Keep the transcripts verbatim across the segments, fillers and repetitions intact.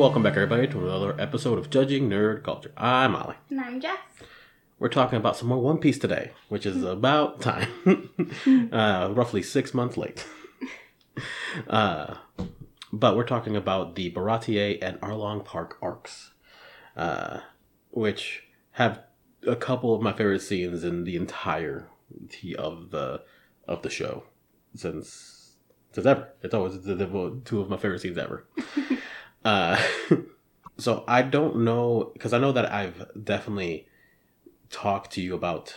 welcome back, everybody, to another episode of Judging Nerd Culture. I'm Molly. And I'm Jess. We're talking about some more One Piece today, which is about time. uh, roughly six months late. Uh, but we're talking about the Baratie and Arlong Park arcs, uh, which have a couple of my favorite scenes in the entirety of the of the show since... Since ever. It's always the, the, two of my favorite scenes ever. uh, so I don't know, because I know that I've definitely talked to you about,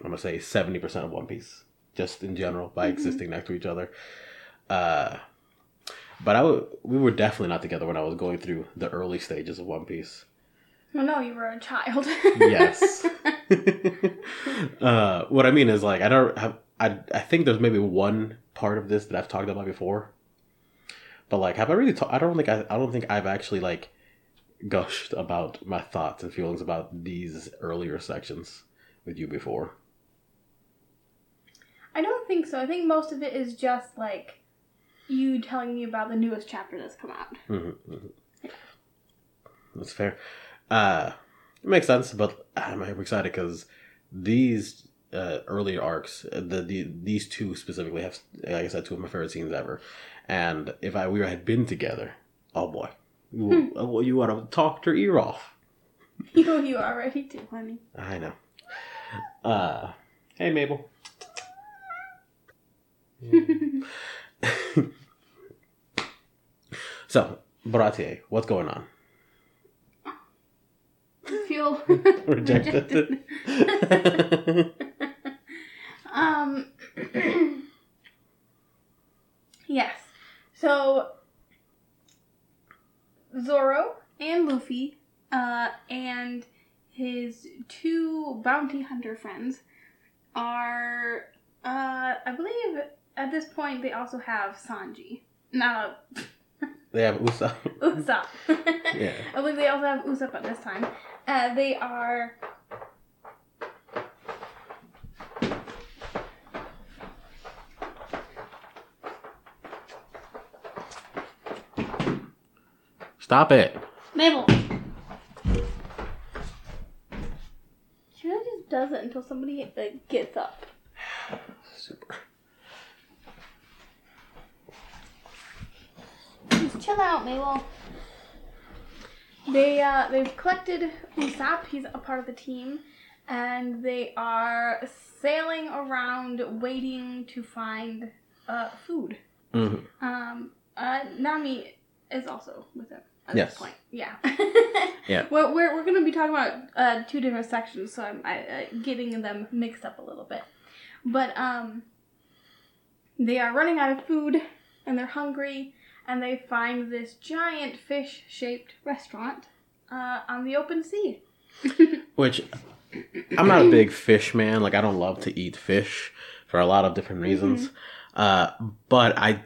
I'm going to say seventy percent of One Piece, just in general, by mm-hmm. existing next to each other. Uh, but I w- we were definitely not together when I was going through the early stages of One Piece. Well, no, you were a child. Yes. uh, what I mean is, like, I don't have, I, I think there's maybe one part of this that I've talked about before, but like, have I really talked? I don't think I, I don't think I've actually like gushed about my thoughts and feelings about these earlier sections with you before. I don't think so. I think most of it is just like you telling me about the newest chapter that's come out. Mm-hmm, mm-hmm. Yeah. That's fair. Uh, it makes sense, but I'm excited because these. Uh, earlier arcs, the, the these two specifically have, like I said, two of my favorite scenes ever. And if I we had been together, oh boy, you, hmm. you would have talked her ear off. You you already do, honey. I know. Uh, hey, Mabel. So, Baratie, what's going on? Feel rejected. rejected. Um, yes. So, Zoro and Luffy, uh, and his two bounty hunter friends are, uh, I believe at this point they also have Sanji. No. They have Usopp. Usopp. Yeah. I believe they also have Usopp at this time. Uh, they are... Stop it. Mabel. She really just does it until somebody like, gets up. Super. Just chill out, Mabel. They, uh, they've collected Usopp. He's a part of the team. And they are sailing around waiting to find uh, food. Mm-hmm. Um, uh, Nami is also with them. At yes. This point. Yeah. Yeah. Well, we're we're going to be talking about uh, two different sections, so I'm I, uh, getting them mixed up a little bit. But um, they are running out of food, and they're hungry, and they find this giant fish-shaped restaurant uh, on the open sea. Which, I'm not a big fish man. Like, I don't love to eat fish for a lot of different reasons. Mm-hmm. Uh, but I...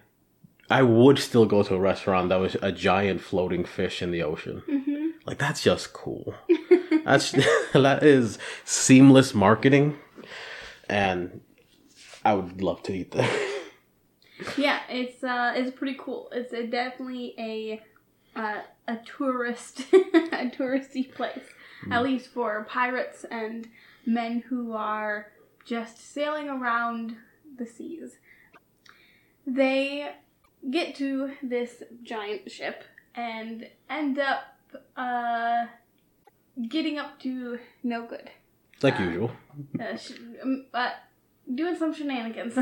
I would still go to a restaurant that was a giant floating fish in the ocean. Mm-hmm. Like, that's just cool. That's that is seamless marketing. And I would love to eat that. Yeah, it's uh, it's pretty cool. It's a, definitely a uh, a tourist a touristy place, mm. at least for pirates and men who are just sailing around the seas. They get to this giant ship and end up uh, getting up to no good. Like uh, usual. uh, sh- um, uh, doing some shenanigans.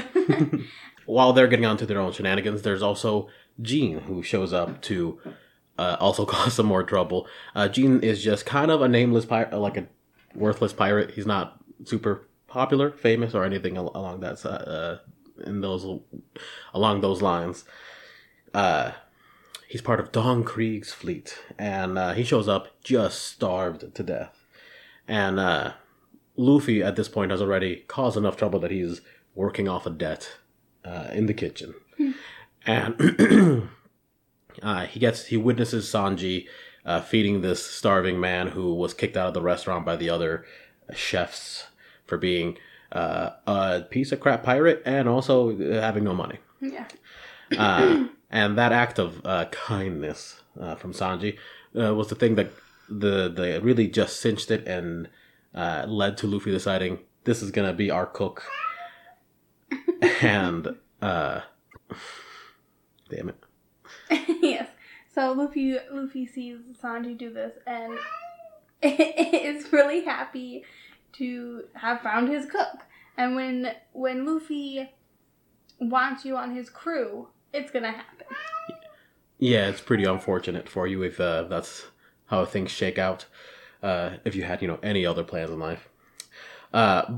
While they're getting onto their own shenanigans, there's also Jean who shows up to uh, also cause some more trouble. Uh, Jean is just kind of a nameless pirate, like a worthless pirate. He's not super popular, famous, or anything al- along that side. Uh, in those along those lines. Uh, he's part of Don Krieg's fleet, and uh, he shows up just starved to death. And uh, Luffy, at this point, has already caused enough trouble that he's working off a debt uh, in the kitchen. And uh, he gets he witnesses Sanji uh, feeding this starving man who was kicked out of the restaurant by the other chefs for being uh, a piece of crap pirate and also having no money. Yeah. Uh, And that act of uh, kindness uh, from Sanji uh, was the thing that the, the really just cinched it and uh, led to Luffy deciding, this is going to be our cook. and, uh... Damn it. Yes. So Luffy, Luffy sees Sanji do this and is really happy to have found his cook. And when when Luffy wants you on his crew, it's gonna happen. Yeah, it's pretty unfortunate for you if uh, that's how things shake out. Uh, if you had, you know, any other plans in life. Uh,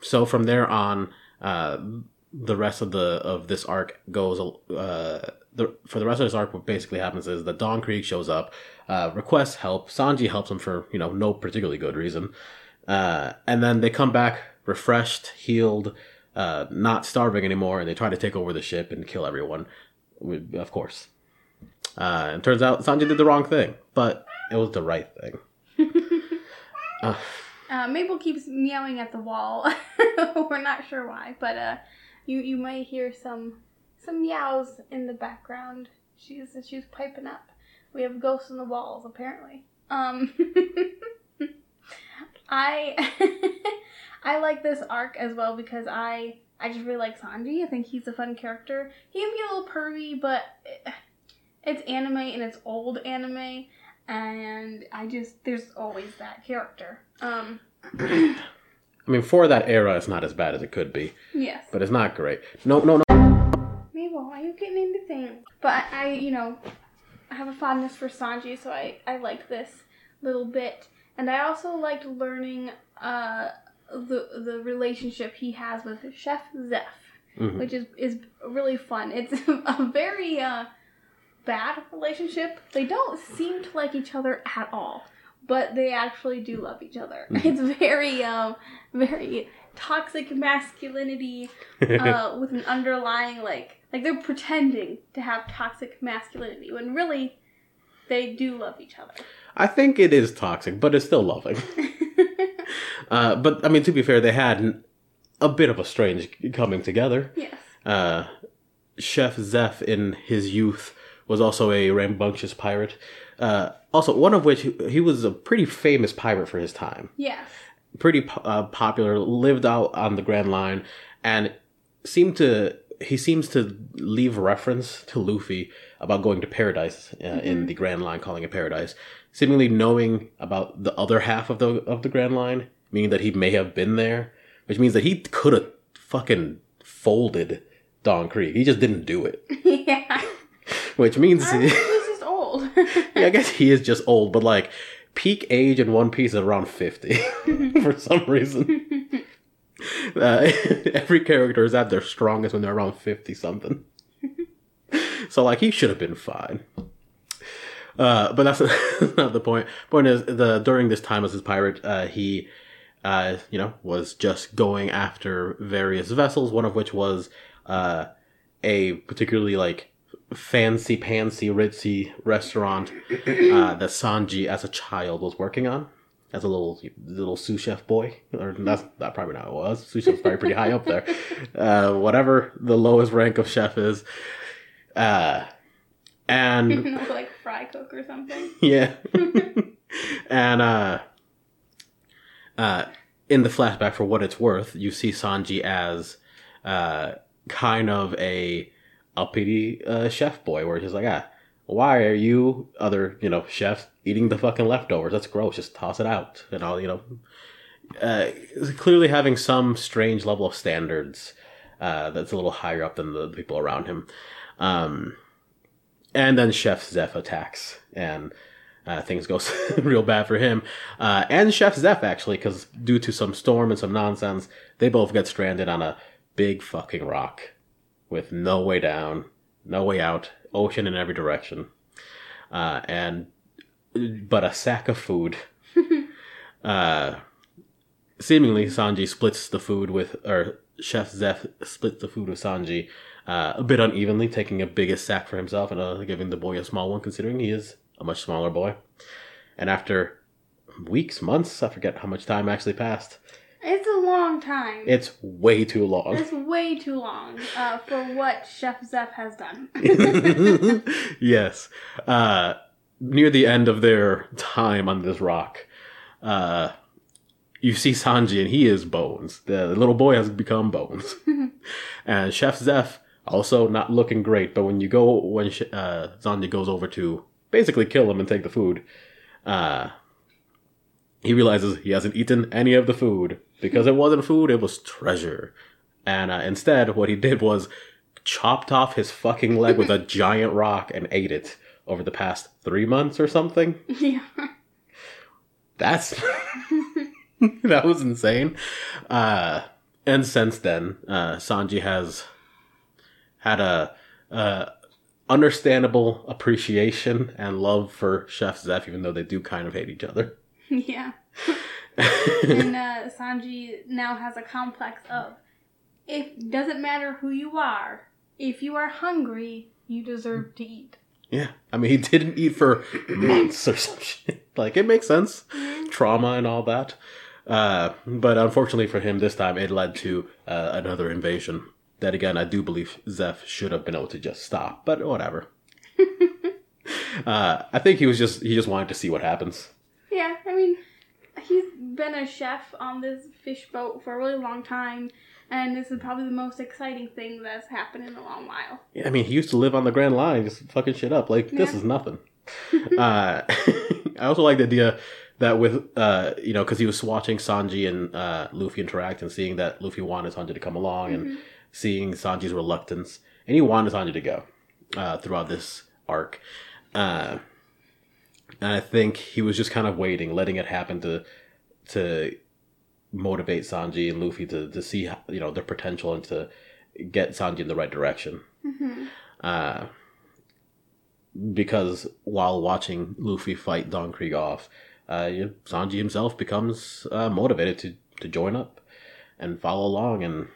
so from there on, uh, the rest of the of this arc goes. Uh, the for the rest of this arc, what basically happens is that Don Krieg shows up, uh, requests help. Sanji helps him for you know no particularly good reason, uh, and then they come back refreshed, healed. Uh, not starving anymore, and they try to take over the ship and kill everyone, we, of course. Uh, and turns out Sanji did the wrong thing, but it was the right thing. uh. Uh, Mabel keeps meowing at the wall. We're not sure why, but uh, you you might hear some some meows in the background. She's she's piping up. We have ghosts in the walls, apparently. Um, I. I like this arc as well because I, I just really like Sanji. I think he's a fun character. He can be a little pervy, but it, it's anime and it's old anime. And I just, there's always that character. Um, I mean, for that era, it's not as bad as it could be. Yes. But it's not great. No, no, no. Mabel, why are you getting into things? But I, I, you know, I have a fondness for Sanji, so I, I like this little bit. And I also liked learning... Uh, the the relationship he has with Chef Zeff, mm-hmm. which is, is really fun. It's a very uh, bad relationship. They don't seem to like each other at all, but they actually do love each other. Mm-hmm. It's very, um, very toxic masculinity uh, with an underlying, like, like they're pretending to have toxic masculinity when really they do love each other. I think it is toxic, but it's still loving. Uh, but, I mean, to be fair, they had a bit of a strange coming together. Yes. Uh, Chef Zeff, in his youth, was also a rambunctious pirate. Uh, also, one of which, he was a pretty famous pirate for his time. Yes. Pretty uh, popular, lived out on the Grand Line, and seemed to... He seems to leave reference to Luffy about going to paradise uh, mm-hmm. in the Grand Line, calling it paradise, seemingly knowing about the other half of the of the Grand Line, meaning that he may have been there, which means that he could have fucking folded Don Krieg. He just didn't do it. Yeah. Which means... I mean, he's just old. Yeah, I guess he is just old, but like, peak age in One Piece is around fifty for some reason. Uh, every character is at their strongest when they're around fifty something. So, like, he should have been fine. Uh, but that's not the point. Point is, the during this time as his pirate, uh, he, uh, you know, was just going after various vessels, one of which was uh, a particularly, like, fancy-pantsy, ritzy restaurant uh, that Sanji, as a child, was working on. As a little little sous chef boy, or that's that probably not what it was. Sous chef's probably pretty high up there. Uh, whatever the lowest rank of chef is, uh, and like fry cook or something. Yeah, and uh, uh, in the flashback, for what it's worth, you see Sanji as uh, kind of a uppity uh, chef boy, where he's like, ah. Why are you other, you know, chefs eating the fucking leftovers? That's gross. Just toss it out. And all, you know, uh, clearly having some strange level of standards uh, that's a little higher up than the people around him. Um, and then Chef Zeff attacks and uh, things go real bad for him. Uh, and Chef Zeff, actually, because due to some storm and some nonsense, they both get stranded on a big fucking rock with no way down, no way out. Ocean in every direction, uh, and but a sack of food. uh, seemingly, Sanji splits the food with, or Chef Zeff splits the food with Sanji uh, a bit unevenly, taking a biggest sack for himself and uh, giving the boy a small one, considering he is a much smaller boy. And after weeks, months, I forget how much time actually passed. It's a long long time. It's way too long. It's way too long uh, for what Chef Zeff has done. Yes. Uh, near the end of their time on this rock, uh, you see Sanji, and he is Bones. The little boy has become Bones. And Chef Zeff, also not looking great, but when you go, when uh, Sanji goes over to basically kill him and take the food, uh, he realizes he hasn't eaten any of the food. Because it wasn't food, it was treasure. And uh, instead, what he did was chopped off his fucking leg with a giant rock and ate it over the past three months or something. Yeah. That's... That was insane. Uh, and since then, uh, Sanji has had a... Uh, understandable appreciation and love for Chef Zeff, even though they do kind of hate each other. Yeah. And uh, Sanji now has a complex of, it doesn't matter who you are, if you are hungry, you deserve to eat. Yeah. I mean, he didn't eat for months or some shit. Like, it makes sense. Mm-hmm. Trauma and all that. Uh, but unfortunately for him this time, it led to uh, another invasion. That, again, I do believe Zeff should have been able to just stop, but whatever. uh, I think he was just, he just wanted to see what happens. Yeah, I mean... He's been a chef on this fish boat for a really long time, and this is probably the most exciting thing that's happened in a long while. Yeah, I mean, he used to live on the Grand Line, just fucking shit up. Like, yeah. This is nothing. uh, I also like the idea that with, uh, you know, because he was watching Sanji and uh, Luffy interact and seeing that Luffy wanted Sanji to come along mm-hmm. and seeing Sanji's reluctance, and he wanted Sanji to go uh, throughout this arc. Uh And I think he was just kind of waiting, letting it happen to to motivate Sanji and Luffy to, to see, you know, their potential and to get Sanji in the right direction. Mm-hmm. Uh, because while watching Luffy fight Don Krieg off, uh, Sanji himself becomes uh, motivated to, to join up and follow along and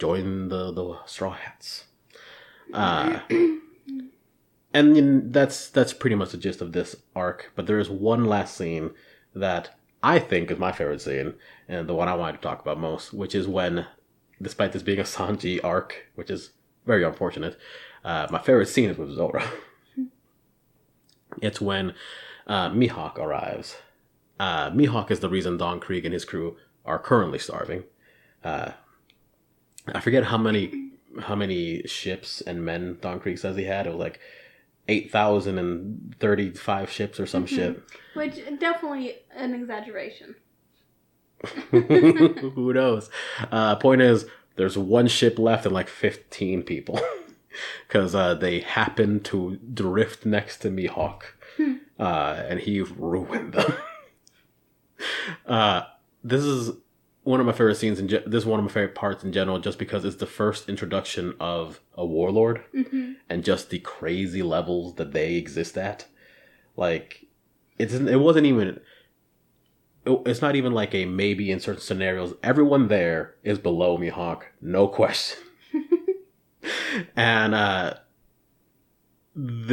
join the, the Straw Hats. Uh And you know, that's that's pretty much the gist of this arc. But there is one last scene that I think is my favorite scene, and the one I wanted to talk about most, which is when, despite this being a Sanji arc, which is very unfortunate, uh, my favorite scene is with Zoro. It's when uh, Mihawk arrives. Uh, Mihawk is the reason Don Krieg and his crew are currently starving. Uh, I forget how many how many ships and men Don Krieg says he had. It was like... eight thousand thirty-five ships or some mm-hmm. shit. Which, definitely an exaggeration. Who knows? Uh, point is, there's one ship left and like fifteen people. Because uh, they happened to drift next to Mihawk. Hmm. Uh, and he ruined them. uh, this is one of my favorite scenes. In ge- this is one of my favorite parts in general, just because it's the first introduction of a warlord mm-hmm. and just the crazy levels that they exist at. Like, it's it wasn't even... It, it's not even like a maybe in certain scenarios. Everyone there is below Mihawk, no question. And uh,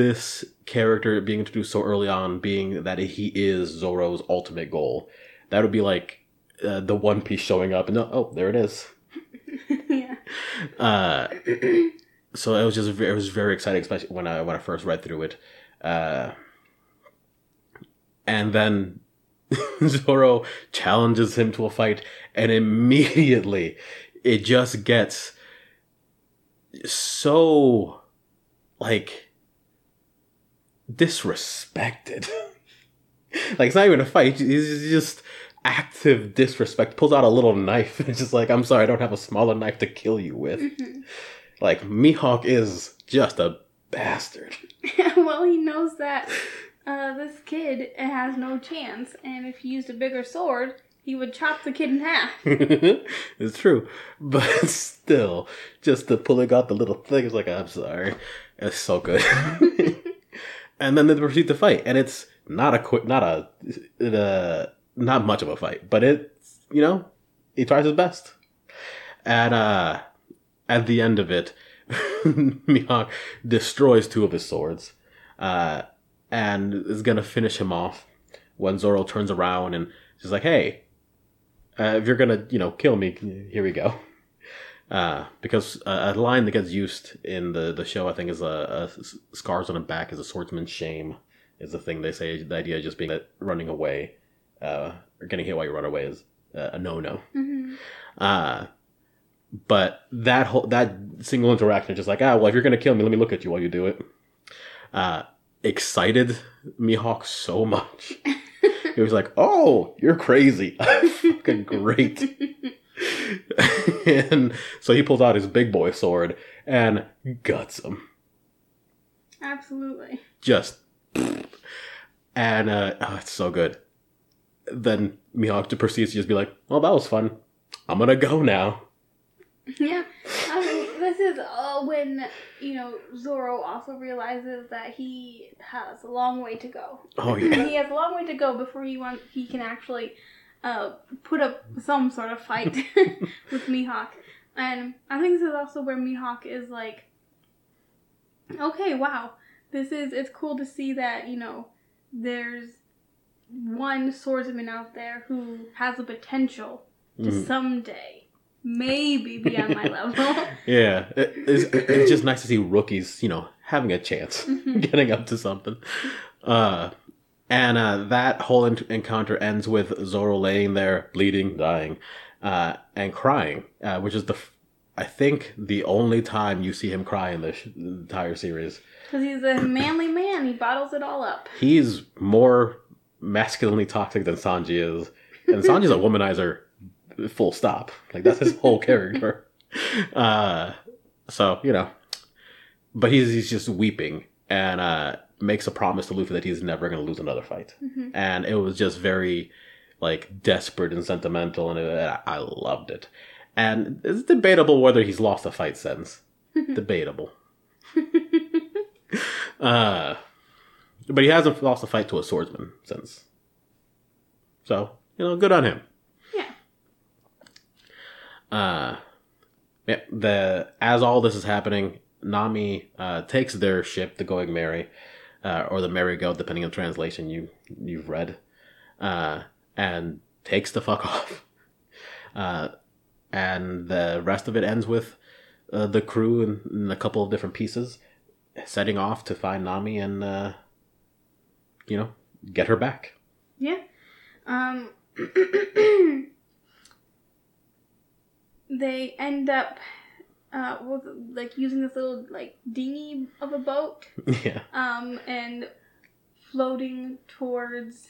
this character being introduced so early on, being that he is Zoro's ultimate goal, that would be like Uh, the One Piece showing up and oh, there it is. Yeah. Uh, so it was just very, it was very exciting, especially when I when I first read through it. Uh, and then Zoro challenges him to a fight, and immediately it just gets so like disrespected. Like, it's not even a fight. It's just active disrespect. Pulls out a little knife and just like, I'm sorry, I don't have a smaller knife to kill you with. Mm-hmm. Like, Mihawk is just a bastard. Well, he knows that uh, this kid has no chance, and if he used a bigger sword, he would chop the kid in half. It's true. But still, just the pulling out the little thing is like, I'm sorry. It's so good. And then they proceed to fight, and it's not a quick, not a, the, not much of a fight, but it's, you know, he tries his best. And uh, at the end of it, Mihawk destroys two of his swords uh, and is going to finish him off when Zoro turns around and she's like, hey, Uh, if you're going to, you know, kill me, here we go. Uh, because a, a line that gets used in the, the show, I think, is a, a scars on a back is a swordsman's shame, is the thing they say. The idea of just being that running away, uh, or getting hit while you run away is uh, a no-no. Mm-hmm. Uh, but that whole, that single interaction is just like, ah, well, if you're going to kill me, let me look at you while you do it. Uh, excited Mihawk so much. He was like, oh, you're crazy. Fucking great. And so he pulls out his big boy sword and guts him. Absolutely. Just. And uh, oh, it's so good. Then Mihawk proceeds to just be like, well, that was fun. I'm going to go now. Yeah. I mean, this is all when, you know, Zoro also realizes that he has a long way to go. Oh, yeah. He has a long way to go before he wants, he can actually uh, put up some sort of fight with Mihawk. And I think this is also where Mihawk is like, okay, wow. This is, it's cool to see that, you know, there's one swordsman out there who has the potential to mm. someday maybe be on my level. Yeah. It, it's, it's just nice to see rookies, you know, having a chance, mm-hmm. getting up to something. Uh, and uh, that whole in- encounter ends with Zoro laying there, bleeding, dying, uh, and crying, uh, which is the... F- I think the only time you see him cry in this entire series. Because he's a manly man. He bottles it all up. He's more masculinely toxic than Sanji is. And Sanji's a womanizer, full stop. Like, that's his whole character. Uh, so, you know. But he's he's just weeping and uh, makes a promise to Luffy that he's never going to lose another fight. Mm-hmm. And it was just very, like, desperate and sentimental. And it, I loved it. And it's debatable whether he's lost a fight since. Debatable. uh, but he hasn't lost a fight to a swordsman since. So, you know, good on him. Yeah. Uh, yeah the, as all this is happening, Nami uh, takes their ship, the Going Merry, uh, or the Merry-Go, depending on translation you, you've read, uh, and takes the fuck off. Uh... And the rest of it ends with uh, the crew in, in a couple of different pieces setting off to find Nami and, uh, you know, get her back. Yeah. Um, they end up, uh, with, like, using this little, like, dinghy of a boat. Yeah. Um, and floating towards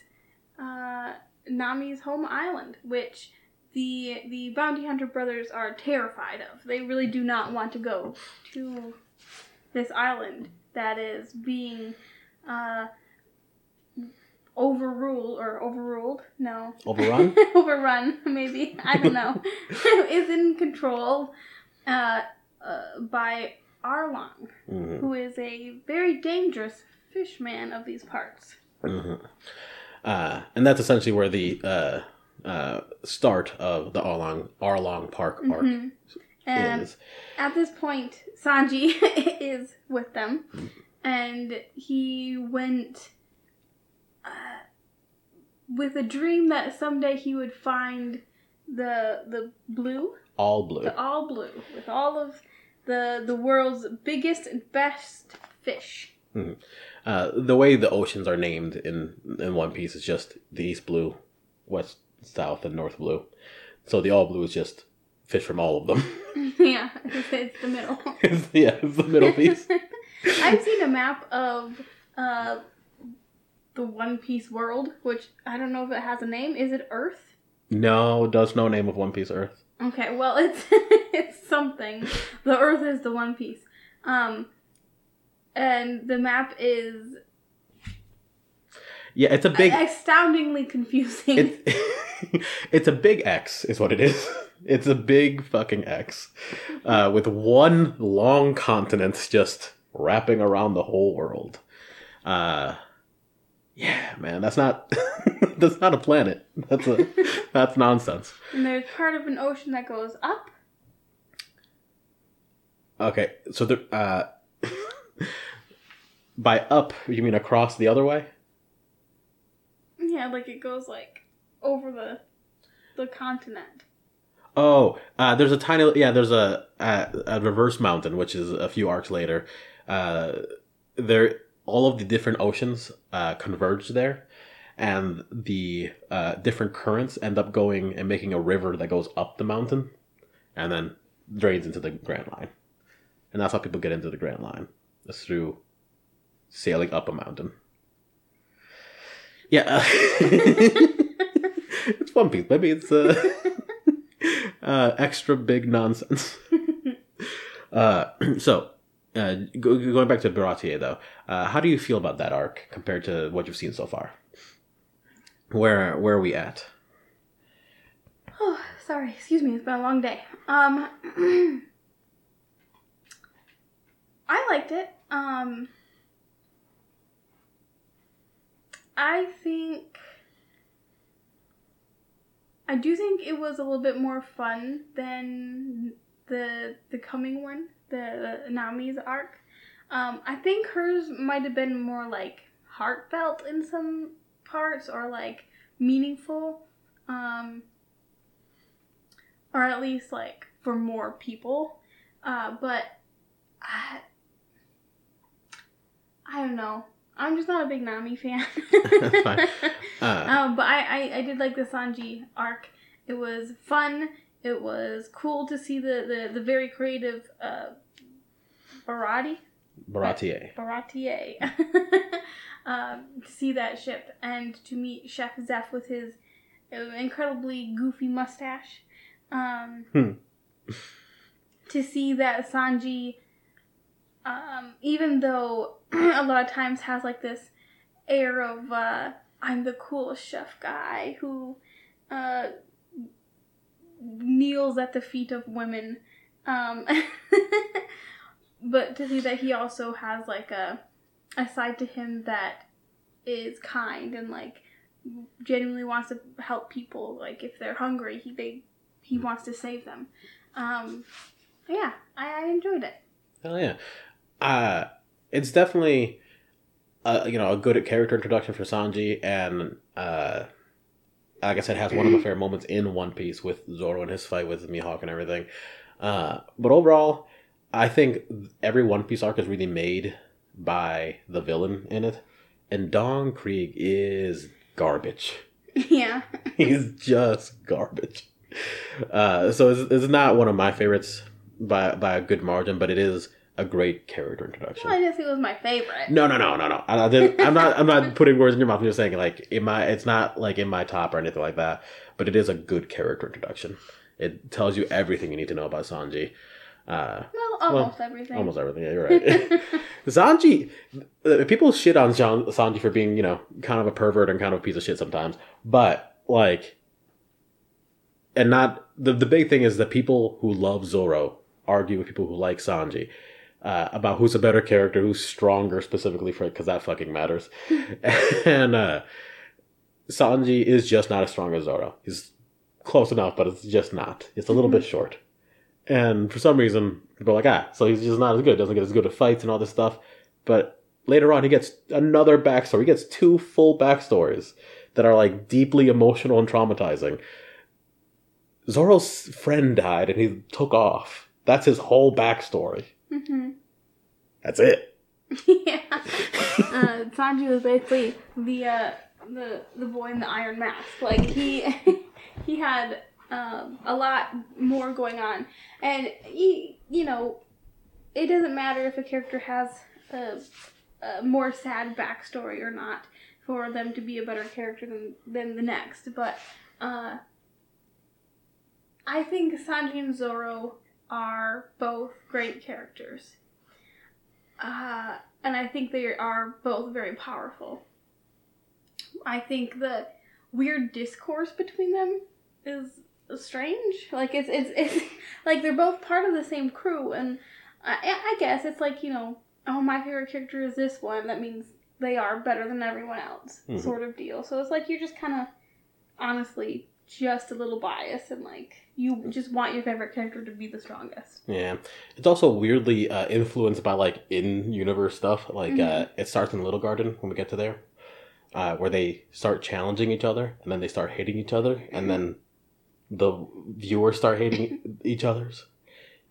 uh, Nami's home island, which... The the bounty hunter brothers are terrified of. They really do not want to go to this island that is being uh, overruled or overruled. No, overrun. Overrun, maybe. I don't know. Is in control uh, uh, by Arlong, mm-hmm. who is a very dangerous fishman of these parts. Mm-hmm. Uh, and that's essentially where the. Uh... Uh, start of the Arlong Arlong Park arc mm-hmm. and is. At this point, Sanji is with them, mm-hmm. and he went uh, with a dream that someday he would find the the blue, all blue, the all blue, with all of the the world's biggest and best fish. Mm-hmm. Uh, the way the oceans are named in in One Piece is just the East Blue, West. South and North Blue. So the All Blue is just fish from all of them. Yeah, it's the middle. It's, yeah, it's the middle piece. I've seen a map of uh, the One Piece world, which I don't know if it has a name. Is it Earth? No, there's no name of One Piece Earth. Okay, well, it's it's something. The Earth is the One Piece. Um, and the map is... Yeah, it's a big... Astoundingly confusing. It's, it's a big X, is what it is. It's a big fucking X. Uh, with one long continent just wrapping around the whole world. Uh, yeah, man, that's not... that's not a planet. That's a, that's nonsense. And there's part of an ocean that goes up. Okay, so there... Uh, by up, you mean across the other way? Yeah, like it goes like over the the continent. Oh, uh, there's a tiny, yeah, there's a, a, a Reverse Mountain, which is a few arcs later. Uh, there, all of the different oceans uh, converge there, and the uh, different currents end up going and making a river that goes up the mountain and then drains into the Grand Line. And that's how people get into the Grand Line, is through sailing up a mountain. Yeah. It's One Piece. Maybe it's uh, uh, extra big nonsense. uh, so, uh, go, going back to Baratie, though, uh, how do you feel about that arc compared to what you've seen so far? Where where are we at? Oh, sorry. Excuse me. It's been a long day. Um, I liked it. Um, I think... I do think it was a little bit more fun than the the coming one, the, the Nami's arc. Um, I think hers might have been more, like, heartfelt in some parts, or, like, meaningful. Um, or at least, like, for more people. Uh, but I, I don't know. I'm just not a big Nami fan. That's fine. Uh, um, but I, I, I did like the Sanji arc. It was fun. It was cool to see the, the, the very creative uh, Baratie. Baratie. Baratie. um, to see that ship and to meet Chef Zeff with his incredibly goofy mustache. Um, hmm. To see that Sanji... Um, even though a lot of times has like this air of, uh, I'm the coolest chef guy who, uh, kneels at the feet of women. Um, but to see that he also has like a, a side to him that is kind and like genuinely wants to help people. Like if they're hungry, he, they, he wants to save them. Um, yeah, I, I enjoyed it. Hell yeah. Uh, it's definitely, uh, you know, a good character introduction for Sanji, and uh, like I said, has one of my favorite moments in One Piece with Zoro and his fight with Mihawk and everything. Uh, but overall, I think every One Piece arc is really made by the villain in it, and Don Krieg is garbage. Yeah, he's just garbage. Uh, so it's, it's not one of my favorites by by a good margin, but it is a great character introduction. Well, I guess it was my favorite. No, no, no, no, no. I, I didn't, I'm not. I'm not putting words in your mouth. I'm just saying, like, in my, it's not like in my top or anything like that. But it is a good character introduction. It tells you everything you need to know about Sanji. Uh, well, almost well, everything. Almost everything. Yeah, you're right. Sanji. People shit on Sanji for being, you know, kind of a pervert and kind of a piece of shit sometimes. But like, and not the the big thing is the people who love Zoro argue with people who like Sanji. Uh, about who's a better character, who's stronger specifically for it, because that fucking matters. and uh, Sanji is just not as strong as Zoro. He's close enough, but it's just not. It's a little mm-hmm. bit short. And for some reason, people are like, ah, so he's just not as good. Doesn't get as good at fights and all this stuff. But later on, he gets another backstory. He gets two full backstories that are like deeply emotional and traumatizing. Zoro's friend died and he took off. That's his whole backstory. Mm-hmm. That's it. Yeah. uh, Sanji was basically the uh, the the boy in the Iron Mask. Like he he had um, a lot more going on, and he, you know, it doesn't matter if a character has a, a more sad backstory or not for them to be a better character than than the next. But uh, I think Sanji and Zoro are both great characters. Uh, and I think they are both very powerful. I think the weird discourse between them is strange. Like, it's, it's, it's like they're both part of the same crew, and I, I guess it's like, you know, oh, my favorite character is this one, that means they are better than everyone else, mm-hmm. sort of deal. So it's like you're just kind of, honestly, just a little biased, and like you just want your favorite character to be the strongest. Yeah, it's also weirdly uh, influenced by like in-universe stuff. Like mm-hmm. uh, it starts in Little Garden when we get to there, uh, where they start challenging each other, and then they start hating each other, mm-hmm. and then the viewers start hating each other's.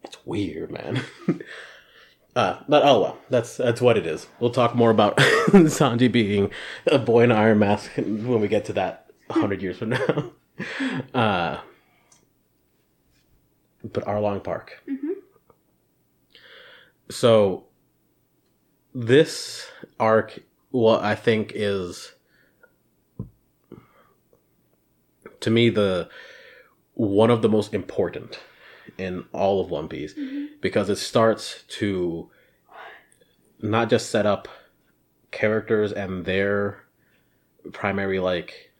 It's weird, man. Uh, but oh well, that's that's what it is. We'll talk more about Sanji being a boy in an iron mask when we get to that one hundred years from now. Uh, but Arlong Park. Mm-hmm. So this arc, what I think is, to me, the one of the most important in all of One Piece, mm-hmm. because it starts to not just set up characters and their primary like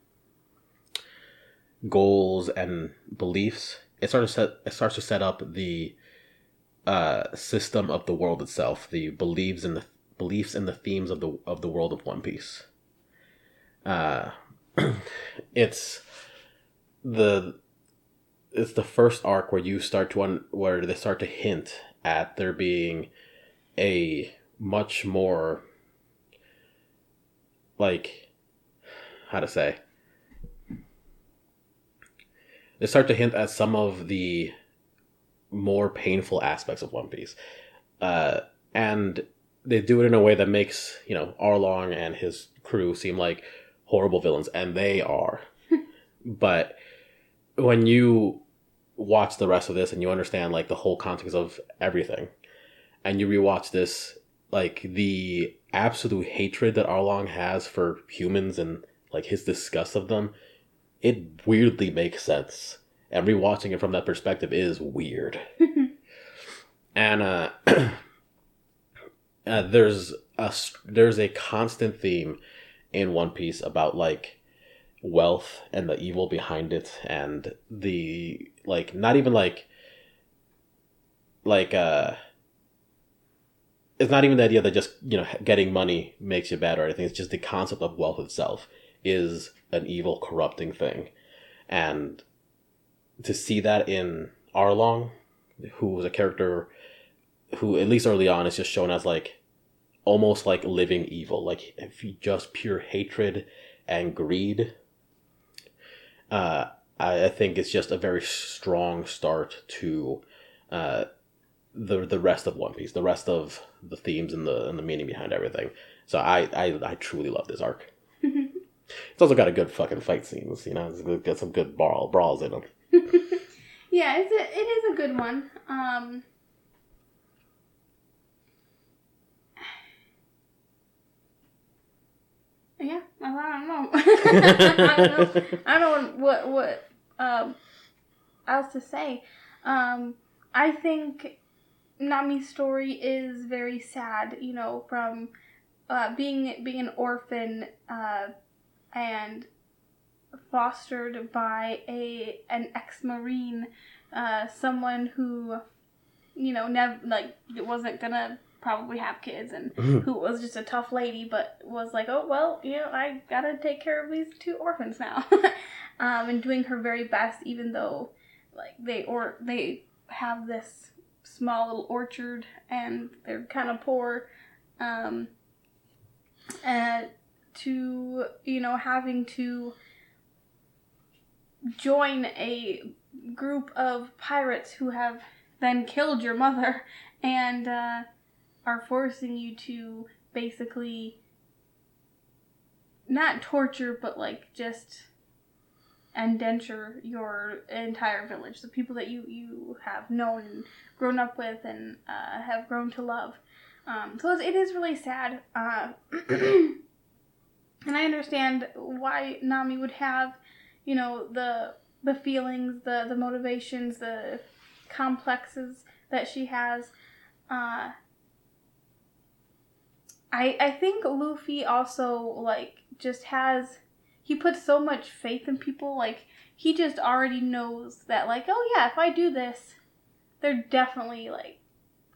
goals and beliefs. It starts to set, it starts to set up the uh, system of the world itself, the beliefs and the beliefs and the themes of the of the world of One Piece. Uh, it's the it's the first arc where you start to un- where they start to hint at there being a much more like how to say they start to hint at some of the more painful aspects of One Piece, uh, and they do it in a way that makes, you know, Arlong and his crew seem like horrible villains, and they are. But when you watch the rest of this and you understand like the whole context of everything, and you rewatch this, like the absolute hatred that Arlong has for humans and like his disgust of them, it weirdly makes sense. And rewatching it from that perspective is weird. And uh, uh, there's a there's a constant theme in One Piece about like wealth and the evil behind it, and the like not even like like uh it's not even the idea that just, you know, getting money makes you bad or anything. It's just the concept of wealth itself is an evil, corrupting thing. And to see that in Arlong, who was a character who at least early on is just shown as like almost like living evil, like if you just pure hatred and greed. Uh, I, I think it's just a very strong start to uh, the the rest of One Piece, the rest of the themes and the and the meaning behind everything. So I I, I truly love this arc. It's also got a good fucking fight scenes, you know. It's got some good brawl, brawls in them. Yeah, it's a, it is a good one. Um, yeah, I don't know. I don't know. I don't know what what uh, else to say. Um, I think Nami's story is very sad. You know, from uh, being being an orphan uh, and fostered by a an ex-marine, uh, someone who, you know, never like wasn't gonna probably have kids, and mm-hmm. who was just a tough lady, but was like, oh, well, you know, I gotta take care of these two orphans now. Um, and doing her very best, even though, like, they or they have this small little orchard, and they're kind of poor, um, and to, you know, having to join a group of pirates who have then killed your mother, and, uh, are forcing you to basically not torture, but like just indenture your entire village, the people that you, you have known and grown up with and uh, have grown to love. Um, so it is really sad. Uh, and I understand why Nami would have, you know, the the feelings, the, the motivations, the complexes that she has. Uh, I, I think Luffy also, like, just has, he puts so much faith in people, like, he just already knows that, like, oh yeah, if I do this, they're definitely, like,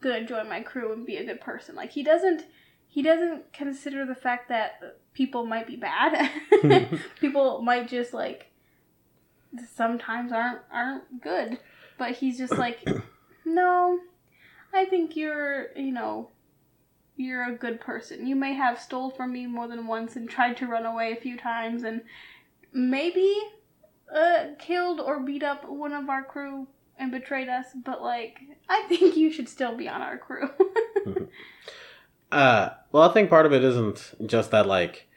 gonna join my crew and be a good person. Like, he doesn't, he doesn't consider the fact that people might be bad. People might just, like, sometimes aren't, aren't good. But he's just like, no, I think you're, you know, you're a good person. You may have stole from me more than once and tried to run away a few times, and maybe uh, killed or beat up one of our crew and betrayed us, but, like, I think you should still be on our crew. mm-hmm. uh, well, I think part of it isn't just that, like,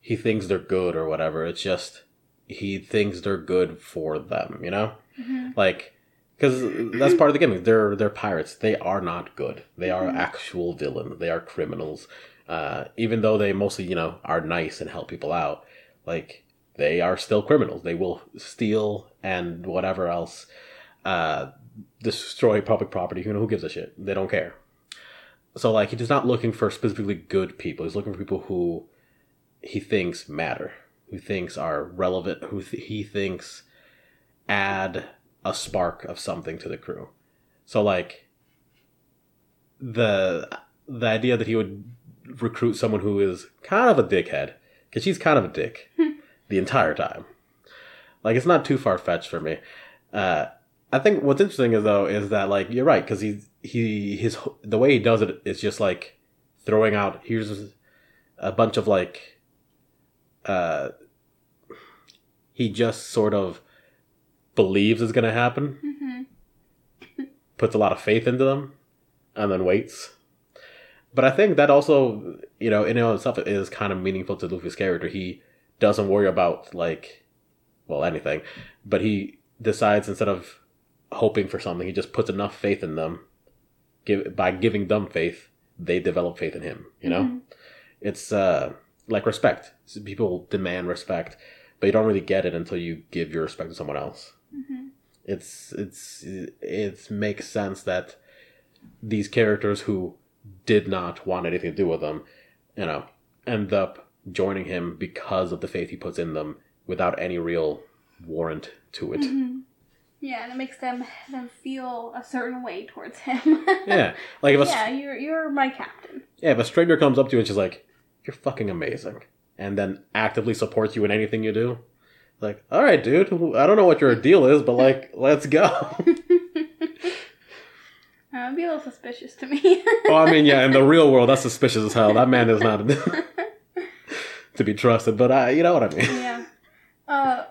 he thinks they're good or whatever. It's just he thinks they're good for them, you know? Mm-hmm. Like, because that's part of the gimmick. They're, they're pirates. They are not good. They are mm-hmm. actual villains. They are criminals. Uh, even though they mostly, you know, are nice and help people out, like, they are still criminals. They will steal and whatever else, uh, destroy public property. You know, who gives a shit? They don't care. So, like, he's not looking for specifically good people. He's looking for people who he thinks matter, who thinks are relevant, who th- he thinks add a spark of something to the crew. So, like, the the idea that he would recruit someone who is kind of a dickhead, because she's kind of a dick the entire time, like, it's not too far-fetched for me. uh I think what's interesting is though is that, like, you're right, because he he his the way he does it is just like throwing out, here's a bunch of, like, uh he just sort of believes is going to happen, mm-hmm. puts a lot of faith into them, and then waits. But I think that also, you know, in and of itself is kind of meaningful to Luffy's character. He doesn't worry about, like, well, anything, but he decides, instead of hoping for something, he just puts enough faith in them. Give, by giving them faith, they develop faith in him, you know? Mm-hmm. It's uh, like respect. People demand respect, but you don't really get it until you give your respect to someone else. Mm-hmm. It's it's it makes sense that these characters who did not want anything to do with them, you know, end up joining him because of the faith he puts in them without any real warrant to it. Mm-hmm. Yeah, and it makes them them feel a certain way towards him. yeah, like if a, yeah, you're you're my captain. Yeah, if a stranger comes up to you and she's like, "You're fucking amazing," and then actively supports you in anything you do. Like, all right, dude, I don't know what your deal is, but, like, let's go. That would be a little suspicious to me. Oh, I mean, yeah, in the real world, that's suspicious as hell. That man is not to be trusted, but I, you know what I mean. Yeah. Uh,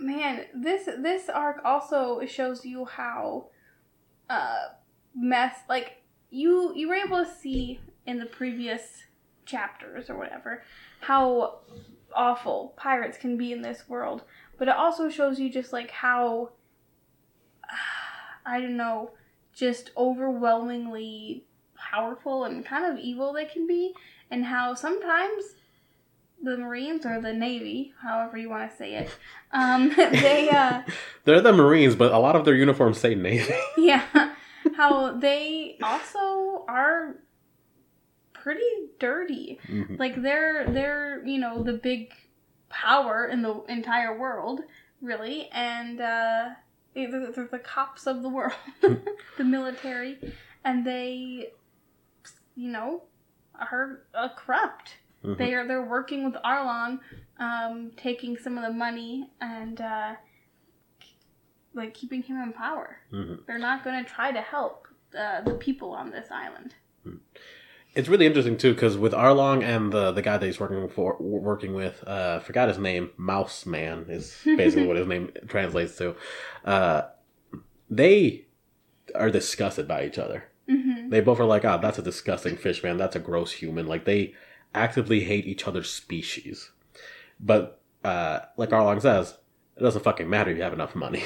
man, this this arc also shows you how uh, mess, like, you, you were able to see in the previous chapters or whatever how awful pirates can be in this world, but it also shows you just, like, how uh, I don't know, just overwhelmingly powerful and kind of evil they can be, and how sometimes the Marines or the Navy, however you want to say it, um they uh they're the Marines, but a lot of their uniforms say Navy. Yeah, how they also are pretty dirty. Mm-hmm. Like, they're they're you know, the big power in the entire world, really, and uh they're the cops of the world, the military, and they, you know, are uh, corrupt. Mm-hmm. They are they're working with Arlong, um, taking some of the money and uh, like keeping him in power. Mm-hmm. They're not going to try to help uh, the people on this island. Mm-hmm. It's really interesting, too, because with Arlong and the, the guy that he's working for, working with, uh, forgot his name, Mouse Man is basically what his name translates to. Uh, they are disgusted by each other. Mm-hmm. They both are like, oh, that's a disgusting fish, man. That's a gross human. Like, they actively hate each other's species. But, uh, like Arlong says, it doesn't fucking matter if you have enough money.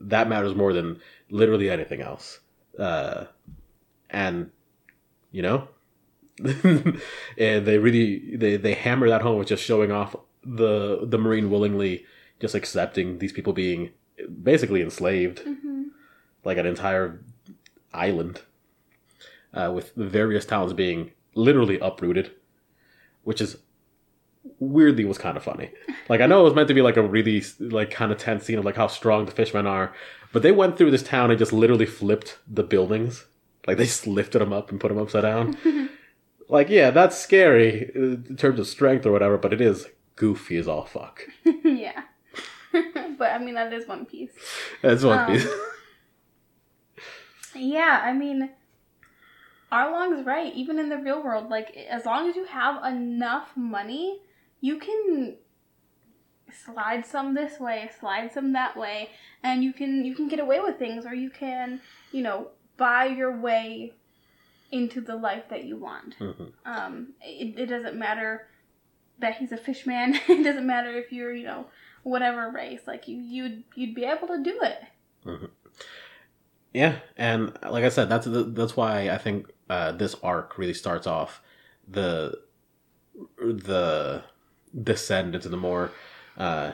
That matters more than literally anything else. Uh, and... You know, and they really they, they hammer that home with just showing off the the Marine willingly just accepting these people being basically enslaved, mm-hmm. like an entire island, uh, with various towns being literally uprooted, which is weirdly was kind of funny. Like, I know it was meant to be like a really like kind of tense scene of like how strong the fishmen are, but they went through this town and just literally flipped the buildings. Like, they just lifted him up and put him upside down. Like, yeah, that's scary in terms of strength or whatever, but it is goofy as all fuck. Yeah. But, I mean, that is One Piece. That's One um, Piece. Yeah, I mean, Arlong's right. Even in the real world, like, as long as you have enough money, you can slide some this way, slide some that way, and you can you can get away with things, or you can, you know, buy your way into the life that you want. Mm-hmm. Um, it, it doesn't matter that he's a fish man. It doesn't matter if you're, you know, whatever race. Like, you, you'd you'd be able to do it. Mm-hmm. Yeah, and like I said, that's the, that's why I think uh, this arc really starts off the the descent into the more uh,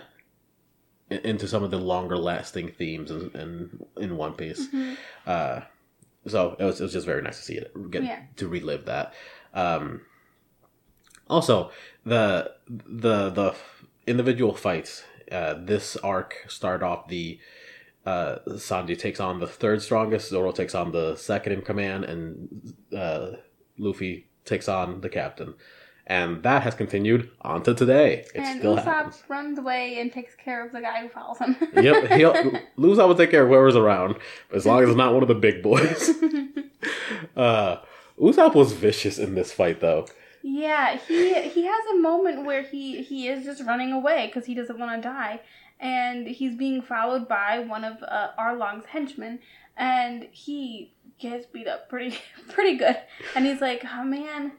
into some of the longer lasting themes in in, in One Piece. Mm-hmm. Uh, so it was it was just very nice to see it get, yeah. to relive that. Um, also, the the the individual fights. Uh, this arc started off the. Uh, Sanji takes on the third strongest, Zoro takes on the second in command, and uh, Luffy takes on the captain. And that has continued on to today. It and still Usopp happens. Runs away and takes care of the guy who follows him. Yep, he'll, Usopp will take care of whoever's around, as long as it's not one of the big boys. uh, Usopp was vicious in this fight, though. Yeah, he he has a moment where he, he is just running away because he doesn't want to die. And he's being followed by one of uh, Arlong's henchmen, and he gets beat up pretty pretty good. And he's like, oh man,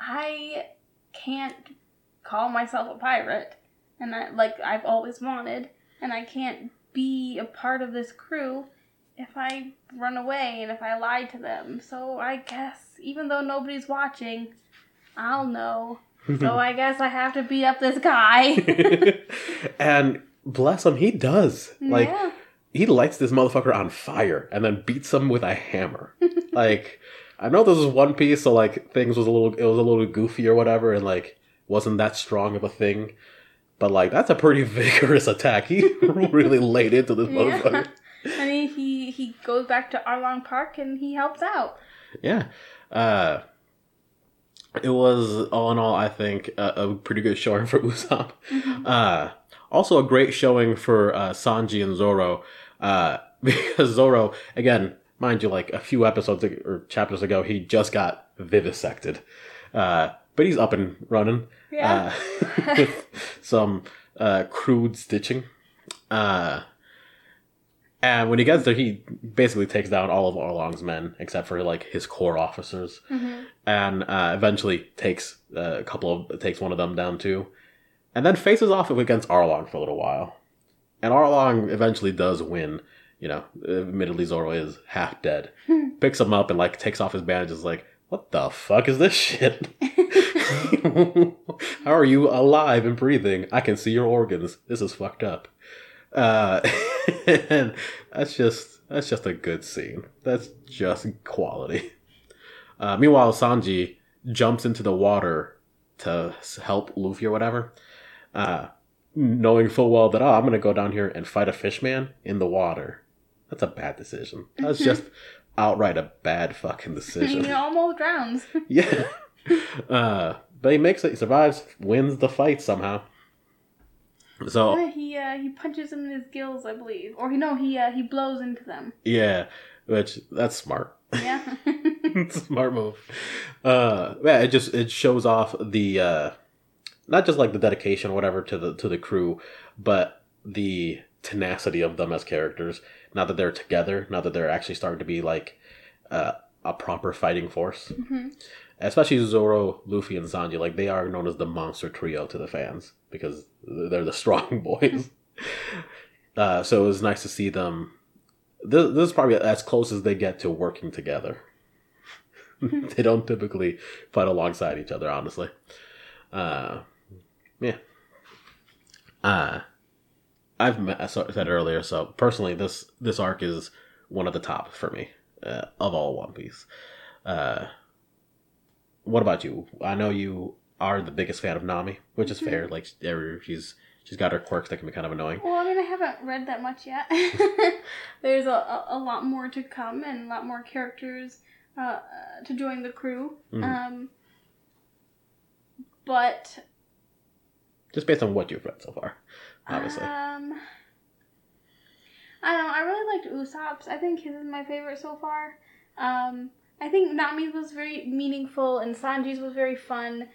I can't call myself a pirate, and I, like I've always wanted, and I can't be a part of this crew if I run away and if I lie to them. So I guess, even though nobody's watching, I'll know. So I guess I have to beat up this guy. And bless him, he does. Like, yeah. He lights this motherfucker on fire and then beats him with a hammer. Like, I know this is One Piece, so like things was a little, it was a little goofy or whatever, and like wasn't that strong of a thing. But like, that's a pretty vigorous attack. He really laid into this motherfucker. Yeah. I mean, he he goes back to Arlong Park and he helps out. Yeah. Uh... It was, all in all, I think, a, a pretty good showing for Usopp. Mm-hmm. Uh, also a great showing for uh, Sanji and Zoro. Uh, because Zoro, again, mind you, like a few episodes or chapters ago, he just got vivisected. Uh, but he's up and running. Yeah. Uh, with some uh, crude stitching. Uh, and when he gets there, he basically takes down all of Arlong's men, except for like his core officers. Mm-hmm. And uh, eventually takes uh, a couple of takes one of them down too, and then faces off against Arlong for a little while. And Arlong eventually does win. You know, admittedly Zoro is half dead. Picks him up and like takes off his bandages. Like, what the fuck is this shit? How are you alive and breathing? I can see your organs. This is fucked up. Uh, and that's just that's just a good scene. That's just quality. Uh, meanwhile, Sanji jumps into the water to help Luffy or whatever, uh, knowing full well that, oh, I'm going to go down here and fight a fish man in the water. That's a bad decision. That's just outright a bad fucking decision. He almost drowns. Yeah. Uh, but he makes it, he survives, wins the fight somehow. So yeah, he uh, he punches him in his gills, I believe. Or, no, he, uh, he blows into them. Yeah, which, that's smart. Yeah. Smart move. Uh, yeah, it just it shows off the uh, not just like the dedication or whatever to the to the crew, but the tenacity of them as characters. Now that they're together, now that they're actually starting to be like uh, a proper fighting force. Mm-hmm. Especially Zoro, Luffy, and Sanji, like they are known as the monster trio to the fans because they're the strong boys. uh, so it was nice to see them. This, this is probably as close as they get to working together. They don't typically fight alongside each other, honestly. Uh, yeah. Uh, I've met, I said earlier, so personally, this, this arc is one of the top for me uh, of all One Piece. Uh, what about you? I know you are the biggest fan of Nami, which is fair. Like, she's... She's got her quirks that can be kind of annoying. Well, I mean, I haven't read that much yet. There's a, a, a lot more to come and a lot more characters uh, to join the crew. Mm-hmm. Um, but... Just based on what you've read so far, obviously. Um, I don't know. I really liked Usopp's. I think his is my favorite so far. Um, I think Nami's was very meaningful and Sanji's was very fun.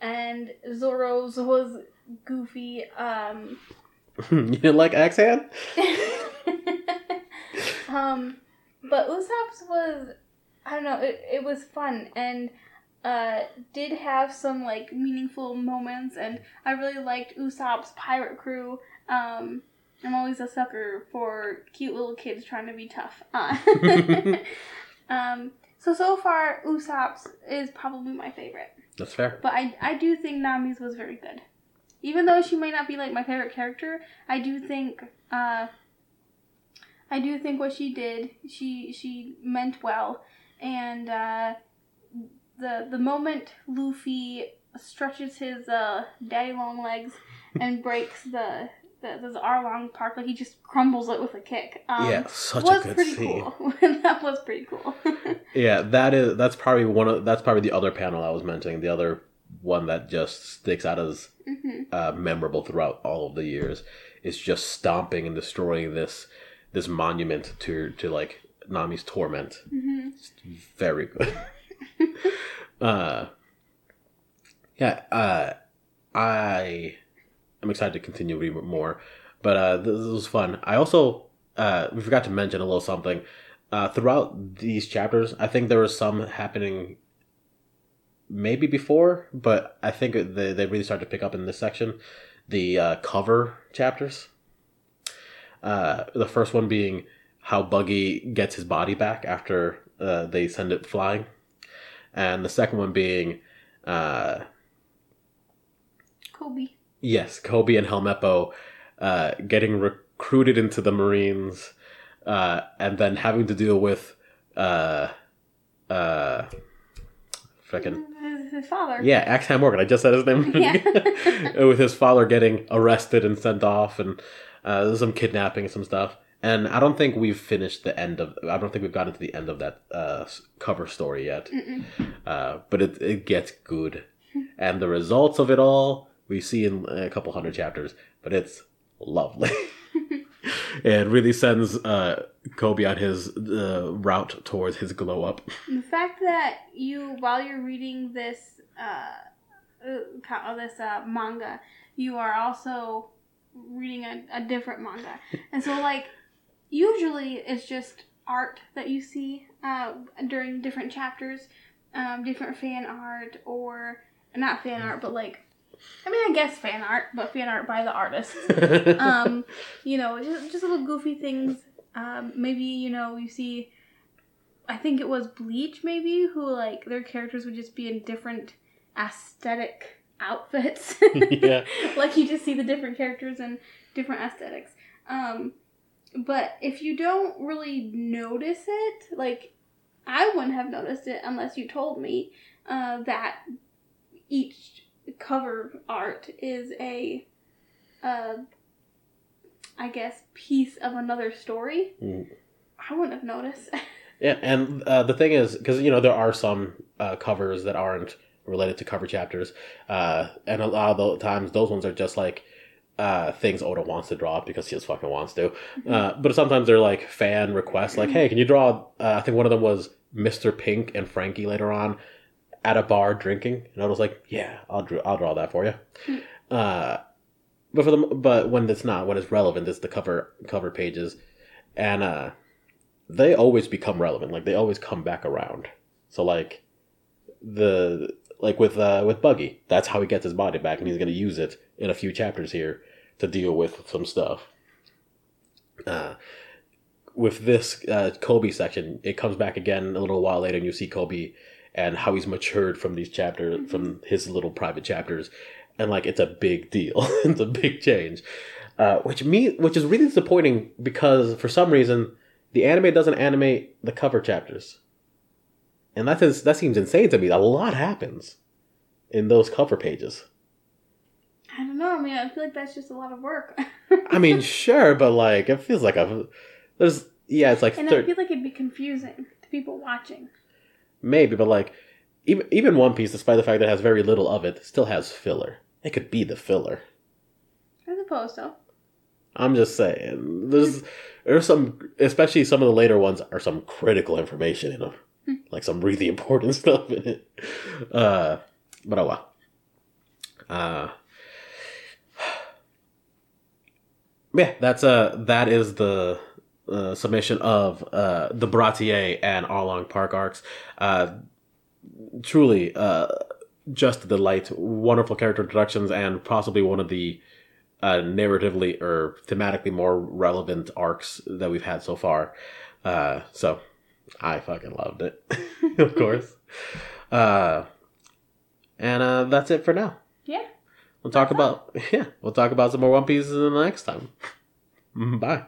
And Zoro's was goofy. Um, you didn't like Axe Hand? um, but Usopp's was, I don't know, it, it was fun and uh, did have some like meaningful moments, and I really liked Usopp's pirate crew. Um, I'm always a sucker for cute little kids trying to be tough. Uh. um, so, so far, Usopp's is probably my favorite. That's fair. But I, I do think Nami's was very good. Even though she might not be, like, my favorite character, I do think, uh, I do think what she did, she, she meant well. And, uh, the, the moment Luffy stretches his, uh, daddy long legs and breaks the... The, the Arlong Park, like he just crumbles it with a kick. Um, yeah, such a good scene. Cool. That was pretty cool. Yeah, that is. That's probably one of. That's probably the other panel I was mentioning. The other one that just sticks out as mm-hmm. uh, memorable throughout all of the years is just stomping and destroying this this monument to to like Nami's torment. Mm-hmm. It's very good. uh, yeah, uh, I. I'm excited to continue reading more, but uh, this was fun. I also, uh, we forgot to mention a little something. Uh, throughout these chapters, I think there was some happening maybe before, but I think they, they really started to pick up in this section. The uh, cover chapters. Uh, the first one being how Buggy gets his body back after uh, they send it flying. And the second one being... Uh, Koby. Yes, Koby and Helmeppo uh, getting recruited into the Marines uh, and then having to deal with uh, uh, frickin'... His father. Yeah, Axe Hand Morgan. I just said his name. Yeah. With his father getting arrested and sent off and uh, there's some kidnapping and some stuff. And I don't think we've finished the end of... I don't think we've gotten to the end of that uh, cover story yet. Uh, but it, it gets good. And the results of it all... We see in a couple hundred chapters, but it's lovely. It really sends uh, Koby on his uh, route towards his glow up. The fact that you, while you're reading this, uh, uh, this uh, manga, you are also reading a, a different manga, and so like usually it's just art that you see uh, during different chapters, um, different fan art or not fan art, but like. I mean, I guess fan art, but fan art by the artist. um, you know, just, just little goofy things. Um, maybe, you know, you see, I think it was Bleach, maybe, who, like, their characters would just be in different aesthetic outfits. Yeah. Like, you just see the different characters and different aesthetics. Um, but if you don't really notice it, like, I wouldn't have noticed it unless you told me uh, that each... cover art is a, uh, I guess, piece of another story. Mm. I wouldn't have noticed. Yeah, and uh, the thing is, because, you know, there are some uh, covers that aren't related to cover chapters, uh, and a lot of the times those ones are just, like, uh, things Oda wants to draw because he just fucking wants to. Mm-hmm. Uh, but sometimes they're, like, fan requests, like, hey, can you draw, uh, I think one of them was Mister Pink and Frankie later on, at a bar drinking, and I was like, "Yeah, I'll draw. I'll draw that for you." Mm. Uh, but for the but when it's not, when it's relevant, it's the cover cover pages, and uh, they always become relevant. Like they always come back around. So like the like with uh, with Buggy, that's how he gets his body back, and he's going to use it in a few chapters here to deal with some stuff. Uh, with this uh, Koby section, it comes back again a little while later, and you see Koby. And how he's matured from these chapters, mm-hmm. from his little private chapters, and like it's a big deal. It's a big change, uh, which me, which is really disappointing because for some reason the anime doesn't animate the cover chapters, and that is, that seems insane to me. A lot happens in those cover pages. I don't know. I mean, I feel like that's just a lot of work. I mean, sure, but like it feels like a there's yeah, it's like and thir- I feel like it'd be confusing to people watching. Maybe, but like, even even One Piece, despite the fact that it has very little of it, still has filler. It could be the filler. I suppose so. I'm just saying, there's there's some, especially some of the later ones are some critical information in them, like some really important stuff in it. Uh, but oh well. Uh, Yeah, that's uh that is the uh, submission of uh the Baratie and Arlong Park arcs. Uh, truly, uh, just a delight. Wonderful character introductions and possibly one of the uh, narratively or thematically more relevant arcs that we've had so far. Uh, so I fucking loved it, of course. uh, and uh, that's it for now. Yeah. We'll talk about, yeah, we'll talk about some more One Piece in the next time. Bye.